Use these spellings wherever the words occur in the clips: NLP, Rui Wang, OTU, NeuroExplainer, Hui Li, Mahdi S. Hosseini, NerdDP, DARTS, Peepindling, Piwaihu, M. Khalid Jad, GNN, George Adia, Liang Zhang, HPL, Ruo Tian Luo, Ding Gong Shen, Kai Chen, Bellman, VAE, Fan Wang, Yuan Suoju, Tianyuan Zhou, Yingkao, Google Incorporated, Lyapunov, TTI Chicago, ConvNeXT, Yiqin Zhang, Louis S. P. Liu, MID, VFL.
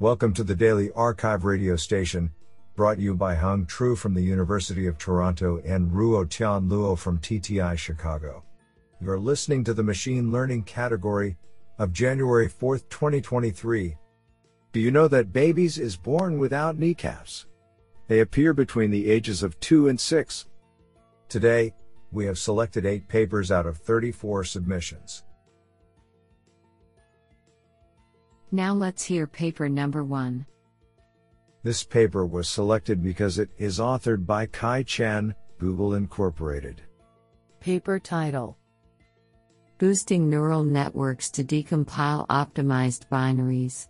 Welcome to the Daily Archive radio station, brought you by Hung Tru from the University of Toronto and Ruo Tian Luo from TTI Chicago. You're listening to the Machine Learning category of January 4, 2023. Do you know that babies is born without kneecaps? They appear between the ages of 2 and 6. Today, we have selected 8 papers out of 34 submissions. Now let's hear paper number 1. This paper was selected because it is authored by Kai Chen, Google Incorporated. Paper title: Boosting Neural Networks to Decompile Optimized Binaries.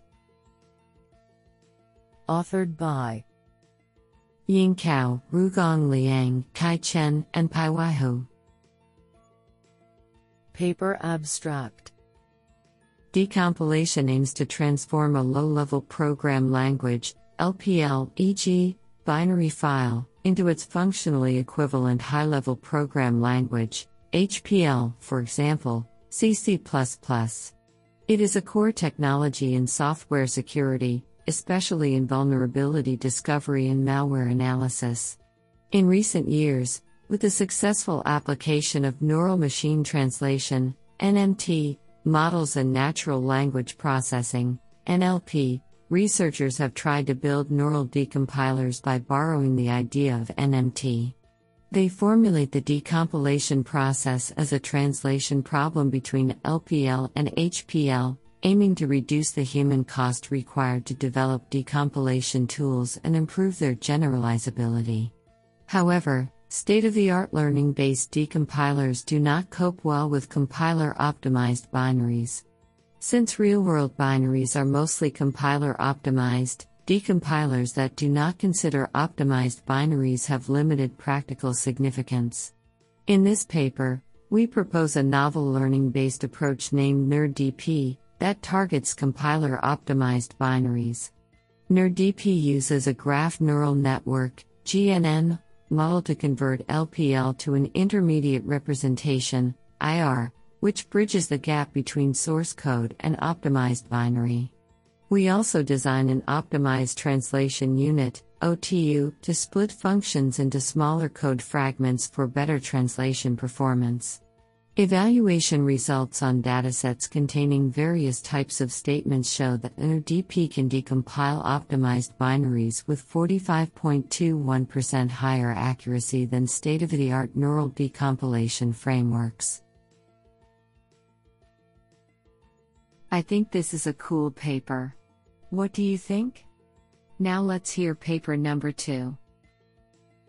Authored by Yingkao, Ruogang Liang, Kai Chen, and Piwaihu. Paper abstract: Decompilation aims to transform a low-level program language, LPL, e.g., binary file, into its functionally equivalent high-level program language, HPL, for example, C++. It is a core technology in software security, especially in vulnerability discovery and malware analysis. In recent years, with the successful application of neural machine translation, NMT, models and natural language processing, NLP, researchers have tried to build neural decompilers by borrowing the idea of NMT. They formulate the decompilation process as a translation problem between LPL and HPL, aiming to reduce the human cost required to develop decompilation tools and improve their generalizability. However, state-of-the-art learning-based decompilers do not cope well with compiler-optimized binaries. Since real-world binaries are mostly compiler-optimized, decompilers that do not consider optimized binaries have limited practical significance. In this paper, we propose a novel learning-based approach named NerdDP that targets compiler-optimized binaries. NerdDP uses a graph neural network, GNN, model to convert LPL to an intermediate representation, IR, which bridges the gap between source code and optimized binary. We also design an optimized translation unit, OTU, to split functions into smaller code fragments for better translation performance. Evaluation results on datasets containing various types of statements show that NerdDP can decompile optimized binaries with 45.21% higher accuracy than state-of-the-art neural decompilation frameworks. I think this is a cool paper. What do you think? Now let's hear paper number 2.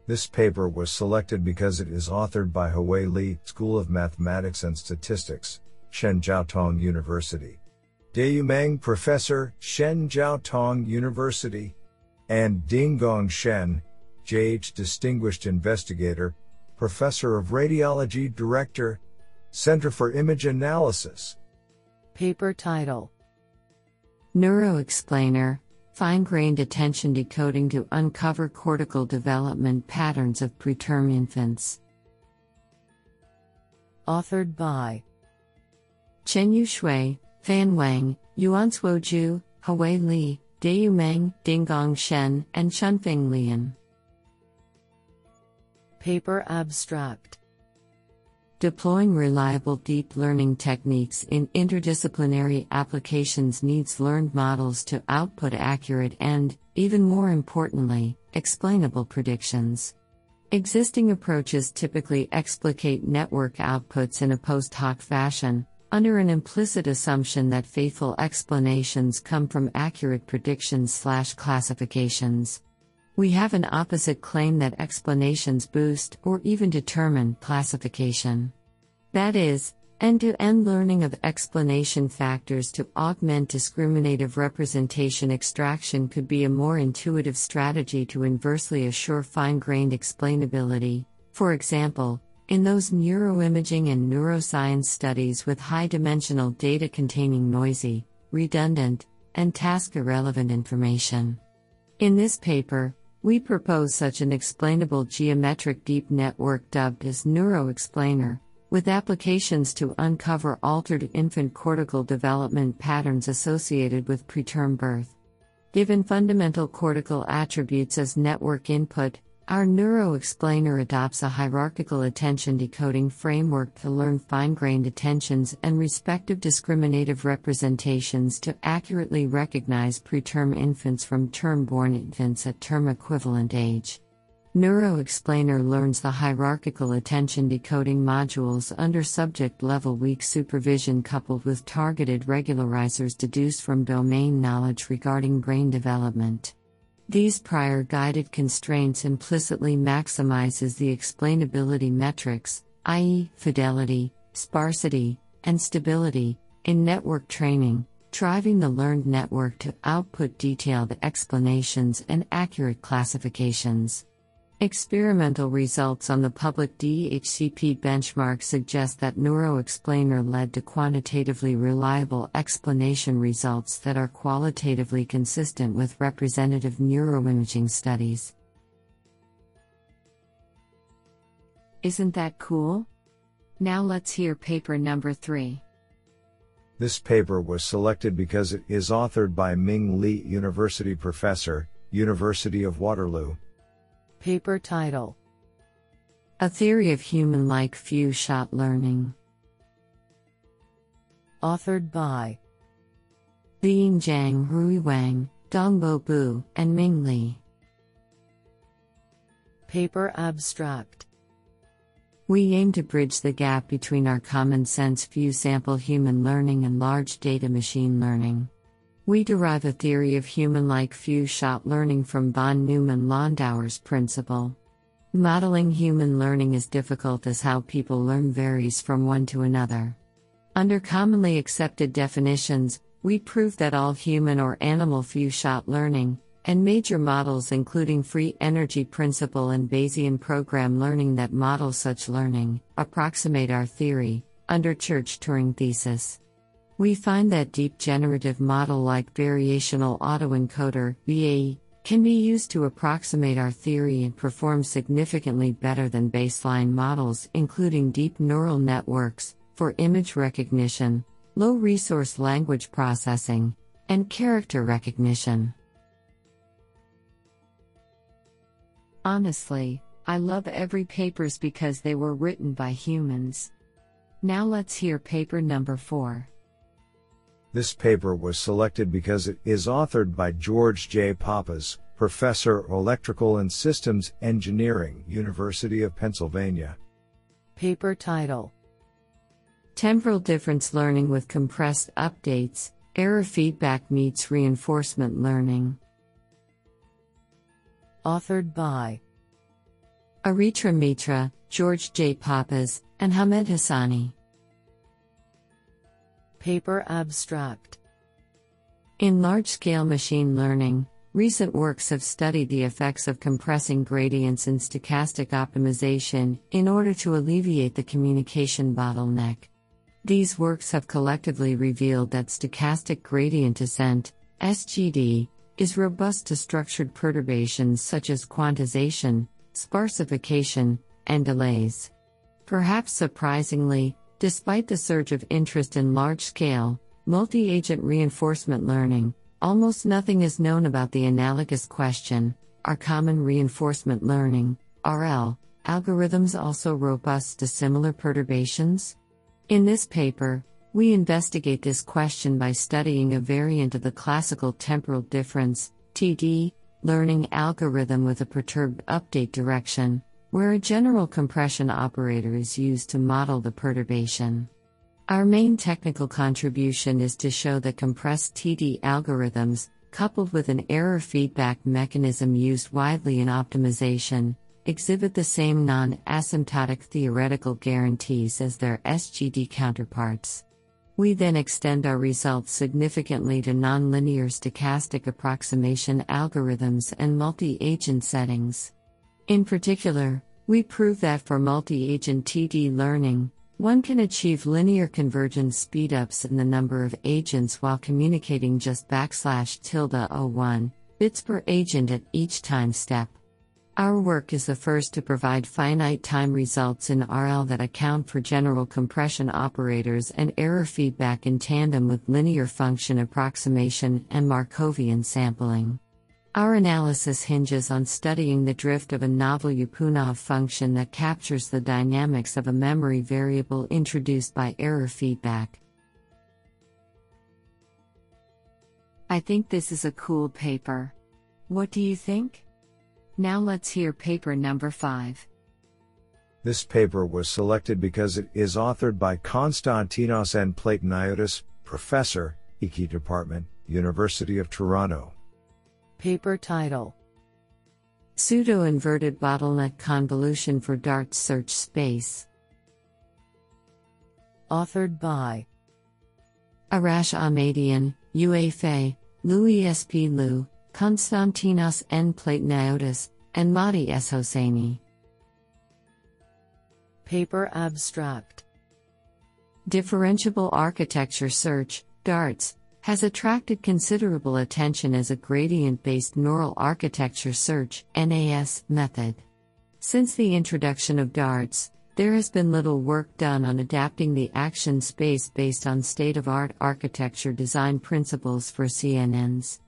This paper was selected because it is authored by Hui Li, School of Mathematics and Statistics, Shanghai Jiao Tong University. Dayu Meng, Professor, Shanghai Jiao Tong University, and Ding Gong Shen, JH Distinguished Investigator, Professor of Radiology, Director, Center for Image Analysis. Paper title: NeuroExplainer, Fine-Grained Attention Decoding to Uncover Cortical Development Patterns of Preterm Infants. Authored by Chen Yu Shui, Fan Wang, Yuan Suoju, Huawei Li, Dayu Meng, Ding Gong Shen, and Chunfeng Lian. Paper abstract: Deploying reliable deep learning techniques in interdisciplinary applications needs learned models to output accurate and, even more importantly, explainable predictions. Existing approaches typically explicate network outputs in a post hoc fashion, under an implicit assumption that faithful explanations come from accurate predictions/classifications. We have an opposite claim that explanations boost or even determine classification. That is, end-to-end learning of explanation factors to augment discriminative representation extraction could be a more intuitive strategy to inversely assure fine-grained explainability, for example, in those neuroimaging and neuroscience studies with high-dimensional data containing noisy, redundant, and task-irrelevant information. In this paper, we propose such an explainable geometric deep network dubbed as NeuroExplainer, with applications to uncover altered infant cortical development patterns associated with preterm birth. Given fundamental cortical attributes as network input, our NeuroExplainer adopts a hierarchical attention decoding framework to learn fine-grained attentions and respective discriminative representations to accurately recognize preterm infants from term-born infants at term-equivalent age. NeuroExplainer learns the hierarchical attention decoding modules under subject-level weak supervision coupled with targeted regularizers deduced from domain knowledge regarding brain development. These prior guided constraints implicitly maximizes the explainability metrics, i.e., fidelity, sparsity, and stability, in network training, driving the learned network to output detailed explanations and accurate classifications. Experimental results on the public DHCP benchmark suggest that NeuroExplainer led to quantitatively reliable explanation results that are qualitatively consistent with representative neuroimaging studies. Isn't that cool? Now let's hear paper number 3. This paper was selected because it is authored by Ming Li, University Professor, University of Waterloo. Paper title: A Theory of Human-Like Few-Shot Learning. Authored by Liang Zhang, Rui Wang, Dongbo Bu, and Ming Li. Paper abstract: We aim to bridge the gap between our common-sense few-sample human learning and large data machine learning. We derive a theory of human-like few-shot learning from von Neumann-Landauer's principle. Modeling human learning is difficult as how people learn varies from one to another. Under commonly accepted definitions, we prove that all human or animal few-shot learning, and major models including free energy principle and Bayesian program learning that model such learning, approximate our theory, under Church-Turing thesis. We find that deep generative model-like variational autoencoder (VAE) can be used to approximate our theory and perform significantly better than baseline models, including deep neural networks, for image recognition, low-resource language processing, and character recognition. Honestly, I love every papers because they were written by humans. Now let's hear paper number 4. This paper was selected because it is authored by George J. Pappas, Professor of Electrical and Systems Engineering, University of Pennsylvania. Paper title: Temporal Difference Learning with Compressed Updates, Error Feedback Meets Reinforcement Learning. Authored by Aritra Mitra, George J. Pappas, and Hamed Hassani. Paper abstract: In large-scale machine learning, recent works have studied the effects of compressing gradients in stochastic optimization in order to alleviate the communication bottleneck. These works have collectively revealed that stochastic gradient descent (SGD) is robust to structured perturbations such as quantization, sparsification, and delays. Perhaps surprisingly, despite the surge of interest in large-scale, multi-agent reinforcement learning, almost nothing is known about the analogous question, are common reinforcement learning (RL) algorithms also robust to similar perturbations? In this paper, we investigate this question by studying a variant of the classical temporal difference (TD) learning algorithm with a perturbed update direction, where a general compression operator is used to model the perturbation. Our main technical contribution is to show that compressed TD algorithms, coupled with an error feedback mechanism used widely in optimization, exhibit the same non-asymptotic theoretical guarantees as their SGD counterparts. We then extend our results significantly to nonlinear stochastic approximation algorithms and multi-agent settings. In particular, we prove that for multi-agent TD learning, one can achieve linear convergence speedups in the number of agents while communicating just \tilde 01 bits per agent at each time step. Our work is the first to provide finite-time results in RL that account for general compression operators and error feedback in tandem with linear function approximation and Markovian sampling. Our analysis hinges on studying the drift of a novel Lyapunov function that captures the dynamics of a memory variable introduced by error feedback. I think this is a cool paper. What do you think? Now let's hear paper number 5. This paper was selected because it is authored by Konstantinos N. Plataniotis, Professor, ICI Department, University of Toronto. Paper title: Pseudo-inverted bottleneck convolution for DARTS search space. Authored by Arash Ahmadian, Yue Fei, Louis S. P. Liu, Konstantinos N. Plataniotis, and Mahdi S. Hosseini. Paper abstract: Differentiable architecture search, DARTS, has attracted considerable attention as a gradient-based neural architecture search (NAS) method. Since the introduction of DARTS, there has been little work done on adapting the action space based on state-of-art architecture design principles for CNNs.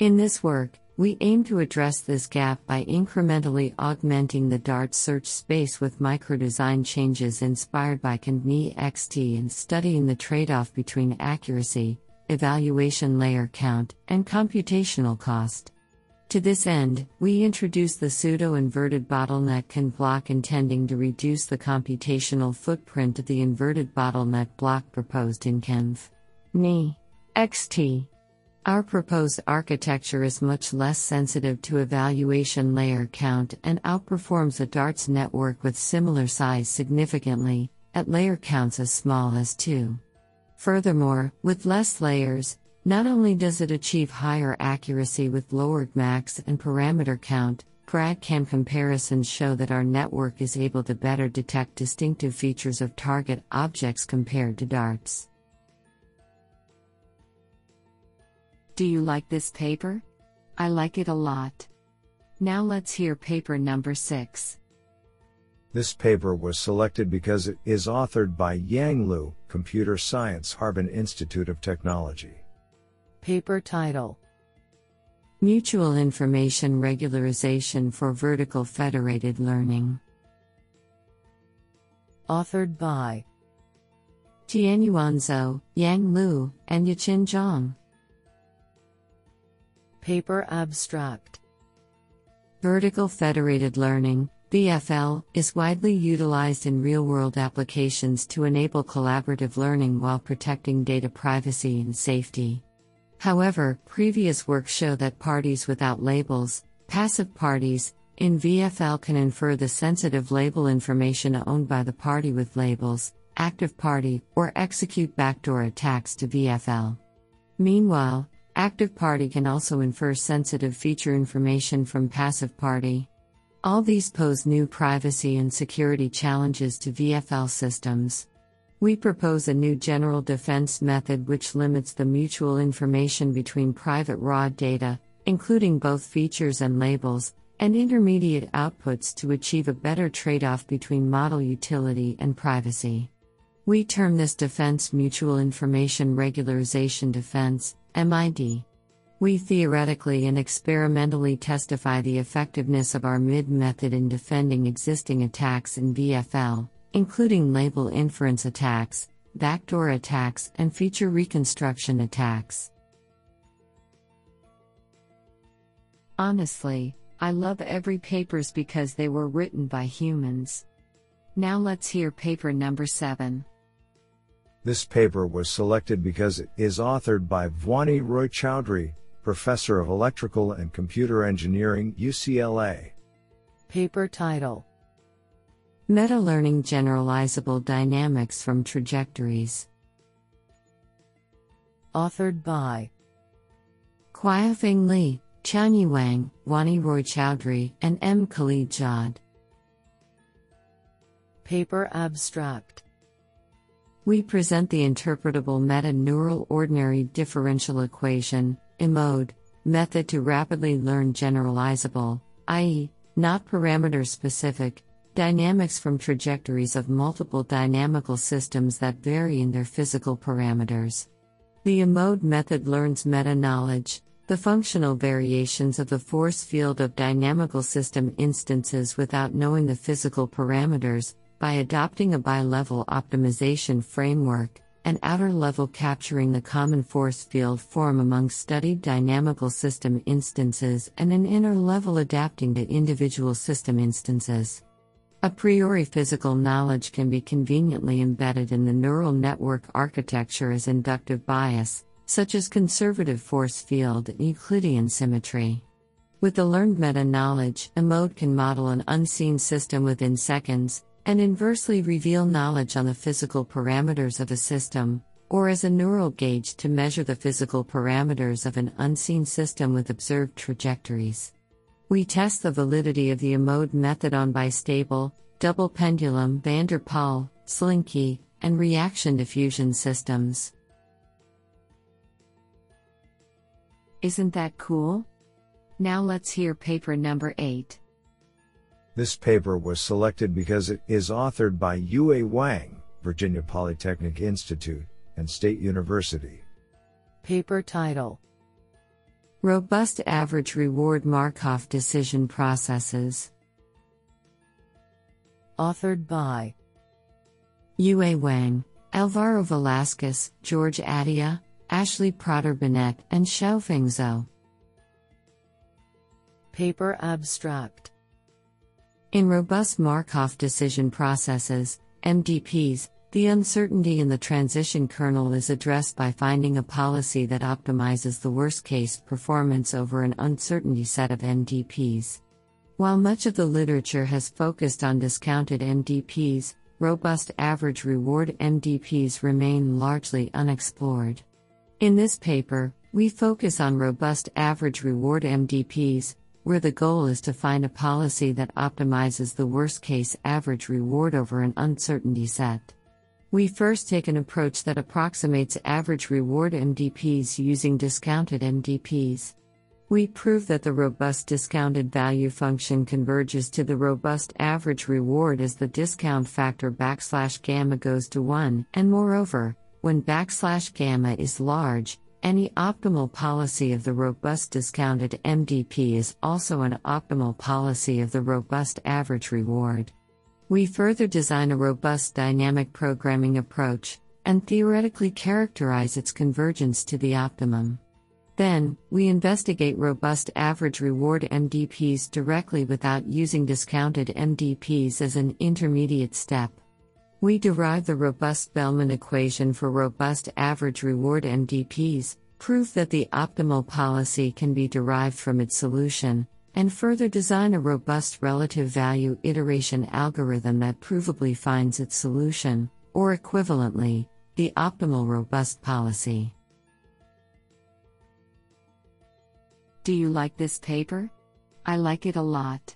In this work, we aim to address this gap by incrementally augmenting the DART search space with microdesign changes inspired by ConvNeXT and studying the trade-off between accuracy, evaluation layer count, and computational cost. To this end, we introduce the pseudo-inverted bottleneck CON block intending to reduce the computational footprint of the inverted bottleneck block proposed in ConvNeXT. Our proposed architecture is much less sensitive to evaluation layer count and outperforms a DARTS network with similar size significantly, at layer counts as small as 2. Furthermore, with less layers, not only does it achieve higher accuracy with lowered max and parameter count, GradCam comparisons show that our network is able to better detect distinctive features of target objects compared to DARTS. Do you like this paper? I like it a lot. Now let's hear paper number 6. This paper was selected because it is authored by Yang Lu, Computer Science, Harbin Institute of Technology. Paper title: Mutual Information Regularization for Vertical Federated Learning. Authored by Tianyuan Zhou, Yang Lu, and Yiqin Zhang. Paper abstract: Vertical Federated Learning, VFL, is widely utilized in real-world applications to enable collaborative learning while protecting data privacy and safety. However, previous work show that parties without labels, passive parties, in VFL can infer the sensitive label information owned by the party with labels, active party, or execute backdoor attacks to VFL. Meanwhile, active party can also infer sensitive feature information from passive party. All these pose new privacy and security challenges to VFL systems. We propose a new general defense method which limits the mutual information between private raw data, including both features and labels, and intermediate outputs to achieve a better trade-off between model utility and privacy. We term this defense Mutual Information Regularization Defense, MID. We theoretically and experimentally testify the effectiveness of our MID method in defending existing attacks in VFL, including label inference attacks, backdoor attacks, and feature reconstruction attacks. Honestly, I love every papers because they were written by humans. Now let's hear paper number 7. This paper was selected because it is authored by Vwani Roy Chowdhury, Professor of Electrical and Computer Engineering, UCLA. Paper title: Meta-Learning Generalizable Dynamics from Trajectories. Authored by Qiaofeng Li, Chen Yu Wang, Vwani Roy Chowdhury, and M. Khalid Jad. Paper abstract: We present the interpretable meta-neural ordinary differential equation, EMODE, method to rapidly learn generalizable, i.e., not parameter-specific, dynamics from trajectories of multiple dynamical systems that vary in their physical parameters. The EMODE method learns meta-knowledge, the functional variations of the force field of dynamical system instances without knowing the physical parameters, by adopting a bi-level optimization framework, and outer level capturing the common force field form among studied dynamical system instances and an inner level adapting to individual system instances. A priori physical knowledge can be conveniently embedded in the neural network architecture as inductive bias, such as conservative force field and Euclidean symmetry. With the learned meta-knowledge, EMODE can model an unseen system within seconds, and inversely reveal knowledge on the physical parameters of a system, or as a neural gauge to measure the physical parameters of an unseen system with observed trajectories. We test the validity of the EMODE method on bistable, double pendulum van der Waals, Slinky, and reaction diffusion systems. Isn't that cool? Now let's hear paper number 8. This paper was selected because it is authored by Yue Wang, Virginia Polytechnic Institute, and State University. Paper title: Robust Average Reward Markov Decision Processes. Authored by Yue Wang, Alvaro Velasquez, George Adia, Ashley Prater-Bennett, and Xiaofeng Zhou. Paper abstract: In robust Markov decision processes, MDPs, the uncertainty in the transition kernel is addressed by finding a policy that optimizes the worst-case performance over an uncertainty set of MDPs. While much of the literature has focused on discounted MDPs, robust average reward MDPs remain largely unexplored. In this paper, we focus on robust average reward MDPs, where the goal is to find a policy that optimizes the worst-case average reward over an uncertainty set. We first take an approach that approximates average reward MDPs using discounted MDPs. We prove that the robust discounted value function converges to the robust average reward as the discount factor \gamma goes to 1, and moreover, when \gamma is large, any optimal policy of the robust discounted MDP is also an optimal policy of the robust average reward. We further design a robust dynamic programming approach, and theoretically characterize its convergence to the optimum. Then, we investigate robust average reward MDPs directly without using discounted MDPs as an intermediate step. We derive the robust Bellman equation for robust average reward MDPs, prove that the optimal policy can be derived from its solution, and further design a robust relative value iteration algorithm that provably finds its solution, or equivalently, the optimal robust policy. Do you like this paper? I like it a lot.